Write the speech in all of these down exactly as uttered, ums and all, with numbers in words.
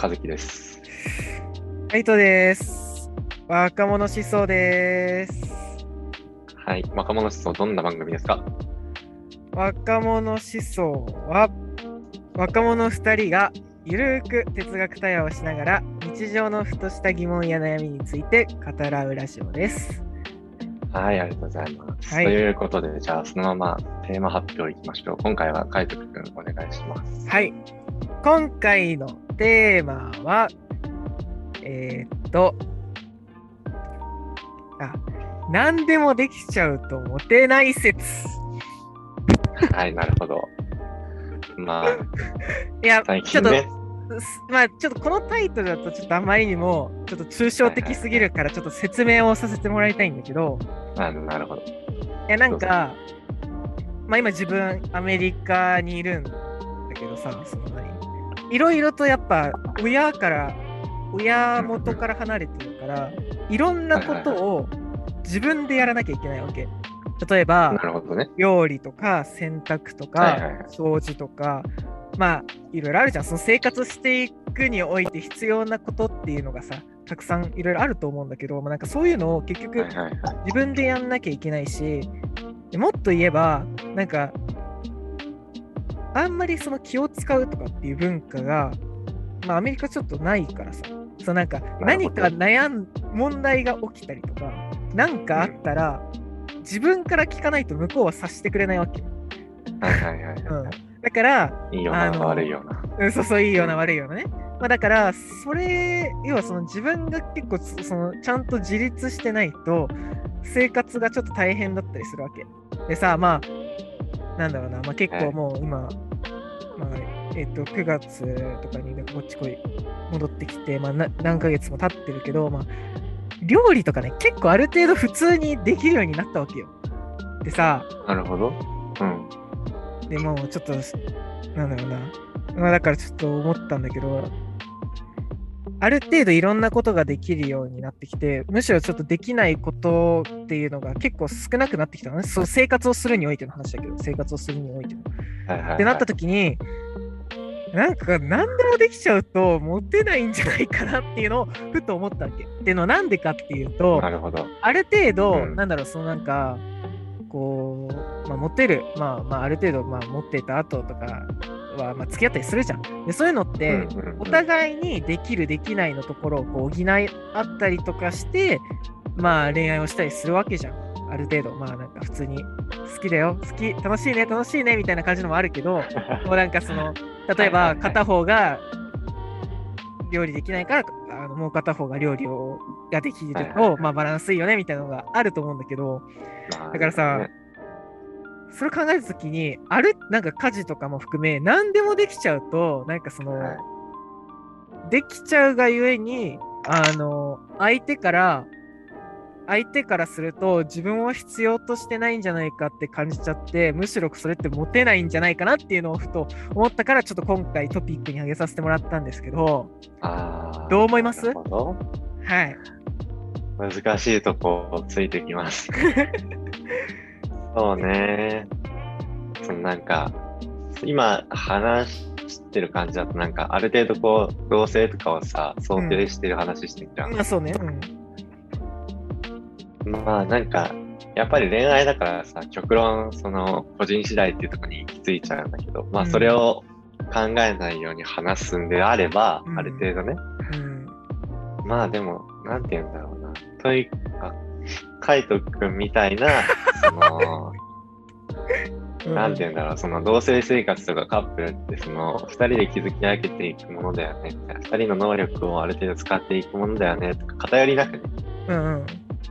和樹です。カイトです。若者思想です。はい、若者思想、どんな番組ですか？若者思想は若者ふたりがゆるーく哲学対話をしながら日常のふとした疑問や悩みについて語らうラジオです。はい、ありがとうございます、はい、ということで、じゃあそのままテーマ発表いきましょう。今回はカイトくんお願いします。はい、今回のテーマはえー、っとあ何でもできちゃうとモテない説。はい、なるほど。まあいや、ね、ちょっとまあちょっとこのタイトルだとちょっとあまりにもちょっと抽象的すぎるから、ちょっと説明をさせてもらいたいんだけど。あ、なるほど。いや、なんかまあ今自分アメリカにいるんだけどさ、そのいろいろとやっぱ親から親元から離れてるから、いろんなことを自分でやらなきゃいけないわけ。例えば、なるほどね、料理とか洗濯とか、はいはいはい、掃除とか、まあいろいろあるじゃん。その生活していくにおいて必要なことっていうのがさ、たくさんいろいろあると思うんだけど、まあ、なんかそういうのを結局、はいはいはい、自分でやんなきゃいけないし、もっと言えばなんかあんまりその気を使うとかっていう文化が、まあ、アメリカちょっとないからさ、そうなんか何か悩ん問題が起きたりとか何かあったら、うん、自分から聞かないと向こうは察してくれないわけ。はいはいはい、うん、だからいいような悪いような、そうそう、いいような悪いようなね、まあ、だからそれ要はその自分が結構そのちゃんと自立してないと生活がちょっと大変だったりするわけでさ、まあなんだろうな、まあ、結構もう今、はい、まあえっと、くがつとかにこっちこい戻ってきて、まあ、な何ヶ月も経ってるけど、まあ料理とかね、結構ある程度普通にできるようになったわけよ。でさ、なるほど。うん。でもうちょっとなんだろうな、まあ、だからちょっと思ったんだけど、ある程度いろんなことができるようになってきて、むしろちょっとできないことっていうのが結構少なくなってきたのね。そう、生活をするにおいての話だけど、生活をするにおいての。はいはいはい、ってなった時に、なんか何でもできちゃうとモテないんじゃないかなっていうのをふと思ったわけ。っていうのはなんでかっていうと、なるほど、ある程度、うん、なんだろう、そのなんかこう、まあ、モテる、まあまあ、ある程度、まあ、持ってた後とかは、まあ、付き合ったりするじゃん。でそういうのって、うんうんうん、お互いにできるできないのところをこう補い合ったりとかして、まあ、恋愛をしたりするわけじゃん。ある程度、まあなんか普通に好きだよ、好き、楽しいね、楽しいねみたいな感じのもあるけど、もうなんかその例えば片方が料理できないから、はいはいはい、あのもう片方が料理をができると、はいはいはい、まあ、バランスいいよねみたいなのがあると思うんだけど、まあ、だからさ、ね、それを考えるときにあるなんか家事とかも含め何でもできちゃうと、なんかその、はい、できちゃうがゆえにあの相手から相手からすると自分を必要としてないんじゃないかって感じちゃって、むしろそれってモテないんじゃないかなっていうのをふと思ったから、ちょっと今回トピックに挙げさせてもらったんですけど、あ、どう思います？なるほど、はい、難しいとこついてきます。そうね、そのなんか今話してる感じだと、なんかある程度こう同性とかをさ想定してる話してるじゃん、うん、まあそうね、うん、まあなんかやっぱり恋愛だからさ、極論その個人次第っていうところに行き着いちゃうんだけど、まあそれを考えないように話すんであれば、うん、ある程度ね、うん、まあでもなんて言うんだろうな、というかカイトくんみたいなそのなんて言うんだろう、その同性生活とかカップルってそのふたりで築き上げていくものだよね、ふたりの能力をある程度使っていくものだよねとか、偏りなくね、うんうん、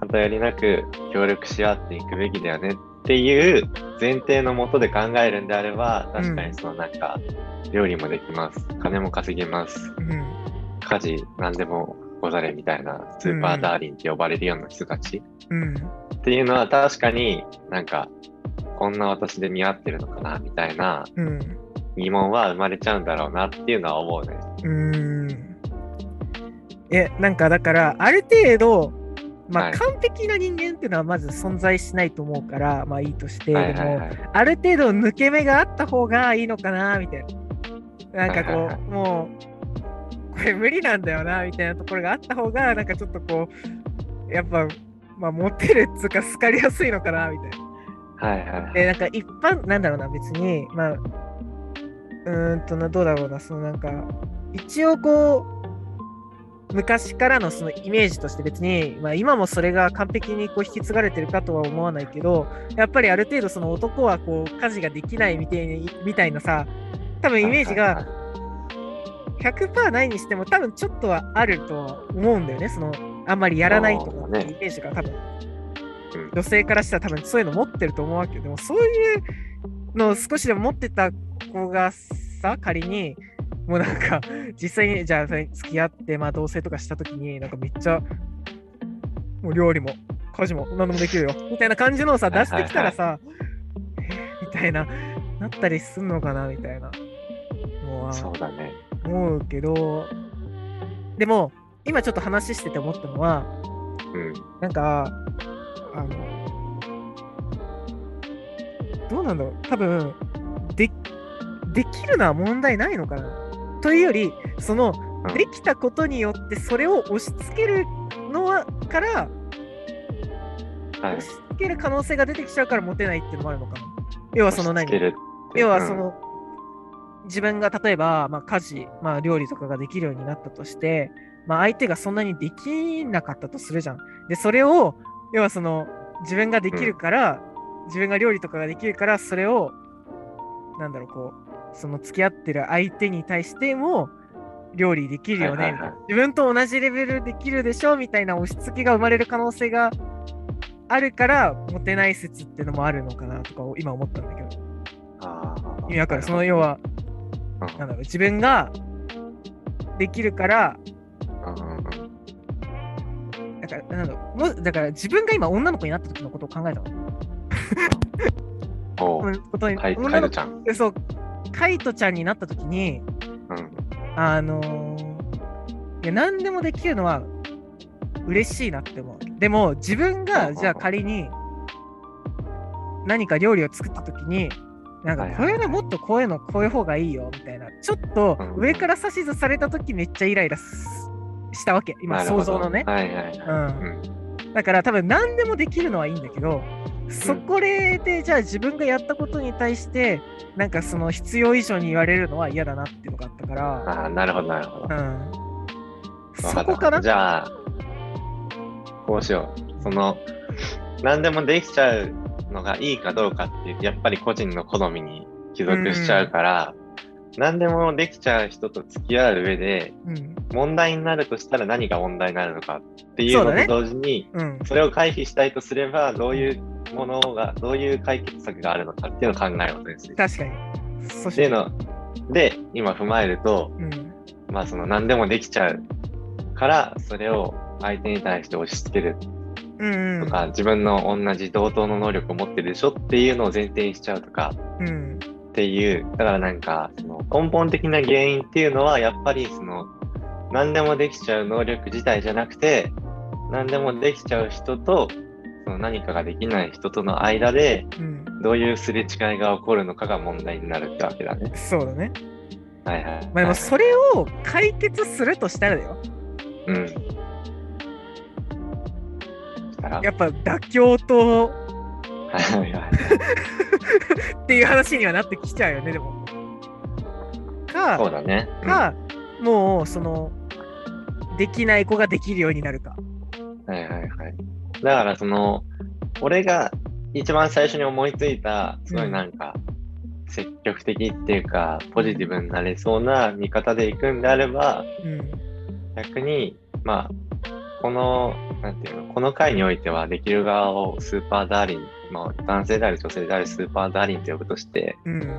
偏りなく協力し合っていくべきだよねっていう前提のもとで考えるんであれば、確かにそのなんか料理もできます、金も稼げます、うん、家事何でもござれみたいなスーパーダーリンって呼ばれるような人たち、うん、っていうのは確かになんかこんな私で見合ってるのかなみたいな疑問は生まれちゃうんだろうなっていうのは思うね。うん、え、なんかだからある程度まあ、完璧な人間っていうのはまず存在しないと思うから、はい、まあいいとして、はいはいはい、でもある程度抜け目があった方がいいのかなみたいな、なんかこう、はいはいはい、もうこれ無理なんだよなみたいなところがあった方がなんかちょっとこうやっぱまあモテるっつうか好かれやすいのかなみたいな。はいはいはい、でなんか一般なんだろうな別にまあうーんとなどうだろうなそのなんか一応こう昔からのそのイメージとして別にまあ今もそれが完璧にこう引き継がれてるかとは思わないけどやっぱりある程度その男はこう家事ができないみたいにみたいなさ多分イメージが ひゃくパーセント ないにしても多分ちょっとはあるとは思うんだよねそのあんまりやらないとかっていうイメージが多分。女性からしたら多分そういうの持ってると思うわけでもそういうのを少しでも持ってた子がさ仮にもうなんか実際にじゃあ付き合ってまあ同棲とかした時になんかめっちゃもう料理も家事も何でもできるよみたいな感じのをさ出してきたらさ、はいはいはい、みたいななったりすんのかなみたいなのはそうだね思うけどでも今ちょっと話してて思ったのは、うん、なんかあのどうなんだろう多分 で, できるのは問題ないのかなというよりそのできたことによってそれを押し付けるのはから、はい、押し付ける可能性が出てきちゃうからモテないっていうのもあるのかな要はその何要はその、うん、自分が例えば、まあ、家事、まあ、料理とかができるようになったとして、まあ、相手がそんなにできなかったとするじゃんでそれを要はその自分ができるから、うん、自分が料理とかができるからそれをなんだろうこうその付き合ってる相手に対しても料理できるよね、はいはいはい、自分と同じレベルできるでしょみたいな押し付けが生まれる可能性があるからモテない説っていうのもあるのかなとか今思ったんだけどあーだからその要はなんだろう自分ができるからだから、なんだろう、だから自分が今女の子になった時のことを考えたの。おう、カイトちゃん。そう、カイトちゃんになった時に、うん、あのー、いや何でもできるのは嬉しいなって思う。でも自分がじゃあ仮に何か料理を作った時に、なんかこれがもっとこういうのこういう方がいいよみたいな、ちょっと上から指図された時めっちゃイライラする。したわけ今想像のね、はいはいはいうん、だから多分何でもできるのはいいんだけど、うん、そこでじゃあ自分がやったことに対してなんかその必要以上に言われるのは嫌だなっていうのがあったからあなるほどなるほど、うん、そこかなじゃあこうしようその何でもできちゃうのがいいかどうかっていうやっぱり個人の好みに帰属しちゃうから、うん何でもできちゃう人と付き合う上で問題になるとしたら何が問題になるのかっていうのと同時にそれを回避したいとすればどういうものがどういう解決策があるのかっていうのを考えることですね。確かに。そしてので今踏まえると、うん、まあその何でもできちゃうからそれを相手に対して押し付けるとか、うんうん、自分の同じ同等の能力を持ってるでしょっていうのを前提にしちゃうとか、うんっていうだからなんかその根本的な原因っていうのはやっぱりその何でもできちゃう能力自体じゃなくて何でもできちゃう人とその何かができない人との間でどういうすれ違いが起こるのかが問題になるってわけだね、うん、そうだねはいはい、まあ、でもそれを解決するとしたらだようんしたらやっぱ妥協とはいはいっていう話にはなってきちゃうよねでもかそうだね、うん、かもうそのできない子ができるようになるかはいはいはいだからその俺が一番最初に思いついたすごいなんか、うん、積極的っていうかポジティブになれそうな見方でいくんであれば、うん、逆にまあこのなんていうのこの回においてはできる側をスーパーダーリン男性であり女性でありスーパーダーリンと呼ぶとして、うん、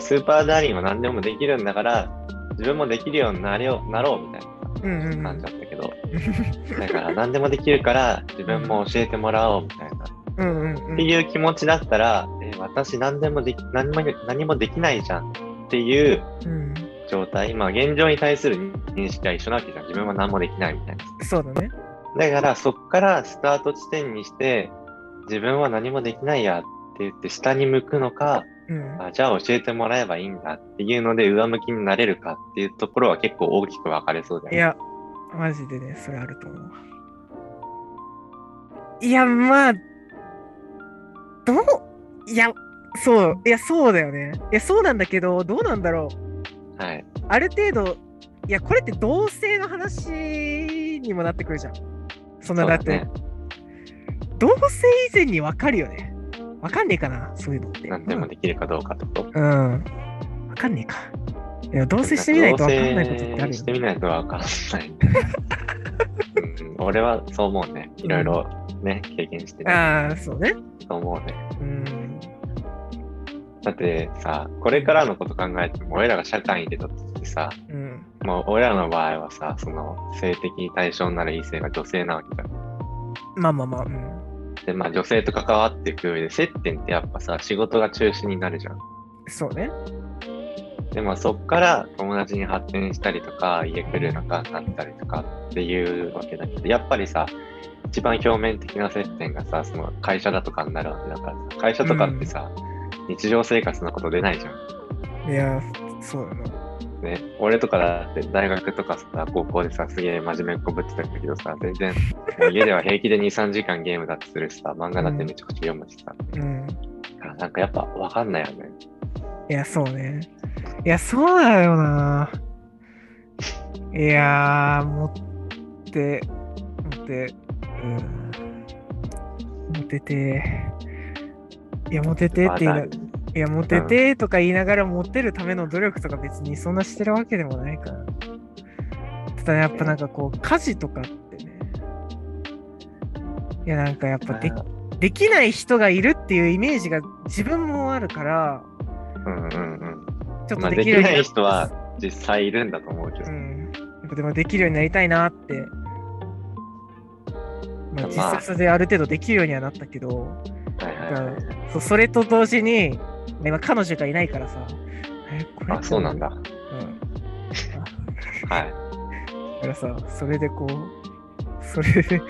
スーパーダーリンは何でもできるんだから自分もできるようになれよなろうみたいな感じだったけど、うんうん、だから何でもできるから自分も教えてもらおうみたいな、うんうんうん、っていう気持ちだったら、えー、私何でもでき何も何もできないじゃんっていう状態、うん、今現状に対する認識は一緒なわけじゃん自分は何もできないみたいなそうだねだからそこからスタート地点にして自分は何もできないやって言って下に向くのかうん、あ、じゃあ教えてもらえばいいんだっていうので上向きになれるかっていうところは結構大きく分かれそうだよね。いやマジでね、それあると思う。いやまあどういやそういやそうだよね。いやそうなんだけど、どうなんだろう、はい、ある程度、いやこれって同性の話にもなってくるじゃん。そんなだって、ね、同性以前に分かるよね。わかんねえかな、そういうのって。何でもできるかどうかってこと。うん。わかんねえか。いや、同棲してみないとわかんないことってあるよね。してみないとわかんない、ねうん。俺はそう思うね。いろいろね、うん、経験してね。ああ、そうね。そう思うね。うん。だってさ、これからのこと考えても、俺らが社会に出たときさ、うん、もう俺らの場合はさ、その性的対象になる異性が女性なわけだ。まあまあまあ。うんでまあ、女性と関わっていく上で接点ってやっぱさ仕事が中心になるじゃん。そうね。でまあそっから友達に発展したりとか家来る仲になったりとかっていうわけだけど、やっぱりさ一番表面的な接点がさその会社だとかになるわけだからさ、会社とかってさ、うん、日常生活のこと出ないじゃん。いやそうだな。ね、俺とかだって大学とかさ高校でさすげえ真面目っこぶってたけどさ、全然家では平気で に,さん 時間ゲームだってするしさ、漫画だってめちゃくちゃ読むしさ、うん、なんかやっぱ分かんないよね。いやそうね。いやそうだよな。いやー持って持ってうん持てていや持ててっていうのいやモテてとか言いながらモテるための努力とか別にそんなしてるわけでもないから、ただやっぱなんかこう家事とかってね、いやなんかやっぱ で, できない人がいるっていうイメージが自分もあるから、うんうんうん、ちょっとできるようになりたい、まあ、できない人は実際いるんだと思うけど、うん、やっぱでもできるようになりたいなって、まあ、実際それである程度できるようにはなったけど、はいはいはいはい、そ, それと同時に今彼女がいないからさ、えこれあそうなんだ、うん、はいだからさそれでこうそれで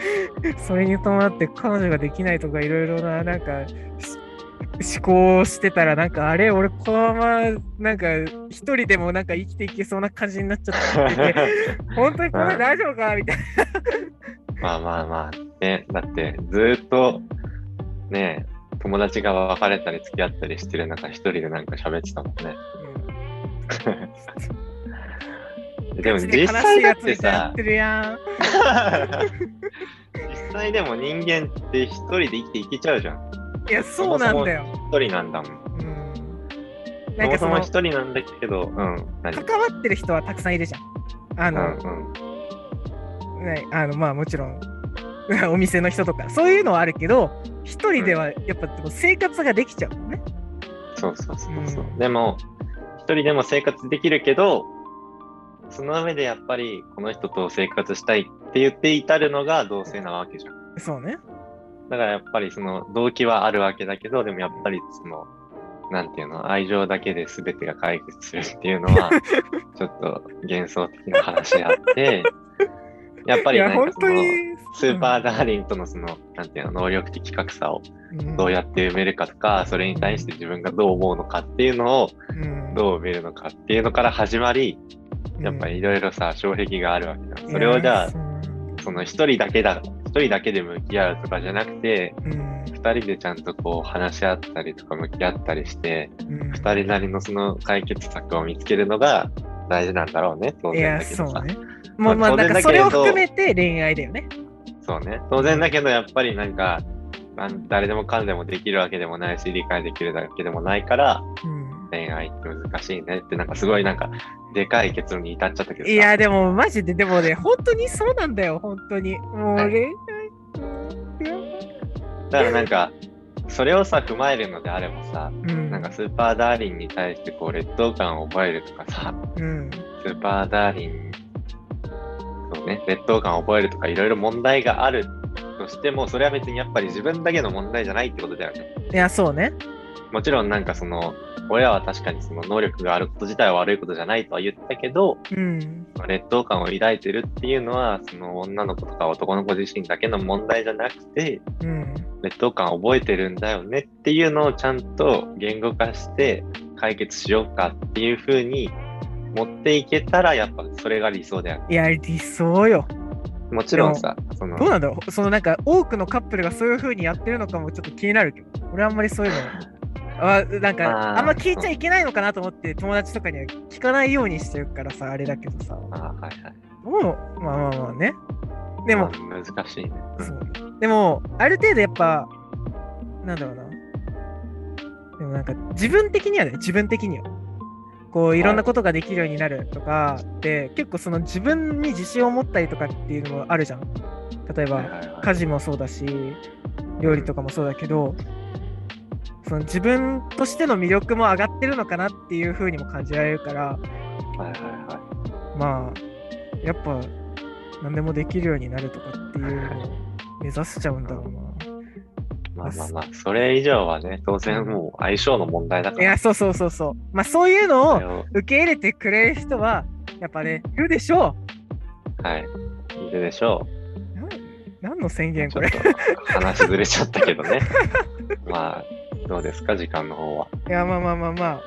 それに伴って彼女ができないとかいろいろななんか思考をしてたら、なんかあれ俺このままなんか一人でもなんか生きていけそうな感じになっちゃってて本当にこれ大丈夫かみたいなまあまあまあね、だってずっとねえ友達が別れたり付き合ったりしてる中一人でなんか喋ってたもんね、うん、でも実際だってさてるや実際でも人間って一人で生きていけちゃうじゃん。いやそうなんだよ。一人なんだもん、うん、なんかそもそも一人なんだけど、うん、何関わってる人はたくさんいるじゃん。あの、うんうん、ね、あのまあもちろんお店の人とかそういうのはあるけど、一人ではやっぱ生活ができちゃうもんね、うん、そうそうそうそう、うん、でも一人でも生活できるけど、その上でやっぱりこの人と生活したいって言って至るのが同性なわけじゃん。そうね。だからやっぱりその動機はあるわけだけど、でもやっぱりそのなんていうの、愛情だけで全てが解決するっていうのはちょっと幻想的な話であってやっぱりなんかそのスーパーダーリンとのそのなんていうの能力的格差をどうやって埋めるかとか、それに対して自分がどう思うのかっていうのをどう埋めるのかっていうのから始まり、やっぱりいろいろさ障壁があるわけだ。それをじゃあその一人だけだ一人だけで向き合うとかじゃなくて、二人でちゃんとこう話し合ったりとか向き合ったりして二人なりのその解決策を見つけるのが大事なんだろうね。当然だけどさ、まあ、まあなんかそれを含めて恋愛だよね。そうね。当然だけどやっぱりなんか誰でもかんでもできるわけでもないし理解できるだけでもないから、うん、恋愛って難しいねってなんかすごいなんかでかい結論に至っちゃったけどさ。いやでもマジででもね本当にそうなんだよ本当にもう恋愛だからなんかそれをさ踏まえるのであればさ、うん、なんかスーパーダーリンに対してこう劣等感を覚えるとかさ、うん、スーパーダーリンね、劣等感を覚えるとかいろいろ問題があるとしても、それは別にやっぱり自分だけの問題じゃないってことだよね。いやそうね。もちろんなんかその親は確かにその能力があること自体は悪いことじゃないとは言ったけど、うん、劣等感を抱いてるっていうのはその女の子とか男の子自身だけの問題じゃなくて、うん、劣等感覚えてるんだよねっていうのをちゃんと言語化して解決しようかっていう風に持っていけたら、やっぱそれが理想だよね。いや理想よ。もちろんさ、そのどうなんだろう、そのなんか多くのカップルがそういう風にやってるのかもちょっと気になるけど、俺あんまりそういうのあなんか、まあ、あんま聞いちゃいけないのかなと思って友達とかには聞かないようにしてるからさ、あれだけどさ、あ、はいはい、もうまあまあまあね、でも難しいね。そうでもある程度やっぱなんだろうな、でもなんか自分的にはね、自分的にはこういろんなことができるようになるとかって、はい、結構その自分に自信を持ったりとかっていうのもあるじゃん。例えば、はいはいはい、家事もそうだし料理とかもそうだけど、その自分としての魅力も上がってるのかなっていう風にも感じられるから、はいはいはい、まあやっぱ何でもできるようになるとかっていうのを目指しちゃうんだろうな。まあまあまあ、それ以上はね、当然もう相性の問題だから。いや、そうそうそうそう。まあそういうのを受け入れてくれる人は、やっぱね、いるでしょう。はい、いるでしょう。な何の宣言これ。ちょっと話ずれちゃったけどね。まあ、どうですか、時間の方は。いや、まあまあまあまあ、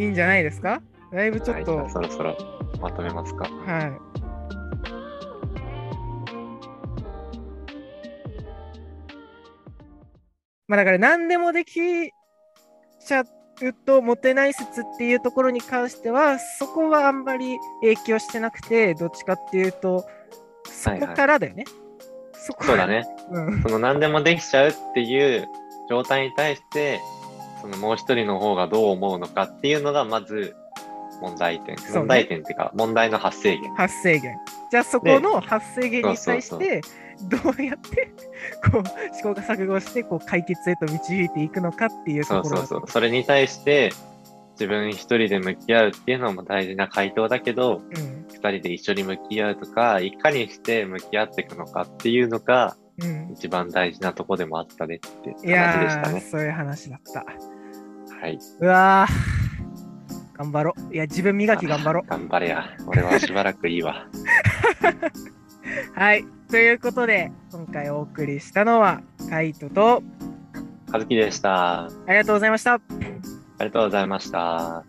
いいんじゃないですか。だいぶちょっと。はい、そろそろまとめますか。はい。まあ、だから何でもできちゃうとモテない説っていうところに関してはそこはあんまり影響してなくて、どっちかっていうとそこからだよね、はいはい、そこそうだね、うん、その何でもできちゃうっていう状態に対してそのもう一人の方がどう思うのかっていうのがまず問題点、ね、問題点っていうか問題の発生源発生源じゃあそこの発生源に対してどうやってこう試行錯誤してこう解決へと導いていくのかっていうところ、そうそうそう、それに対して自分一人で向き合うっていうのも大事な回答だけど、うん、ふたりで一緒に向き合うとかいかにして向き合っていくのかっていうのが一番大事なとこでもあったねって話でしたね、うん、いやそういう話だった、はい、うわー頑張ろう。いや自分磨き頑張ろう。頑張れや、俺はしばらくいいわ。はい、ということで今回お送りしたのはカイトとカズキでした。ありがとうございました。ありがとうございました。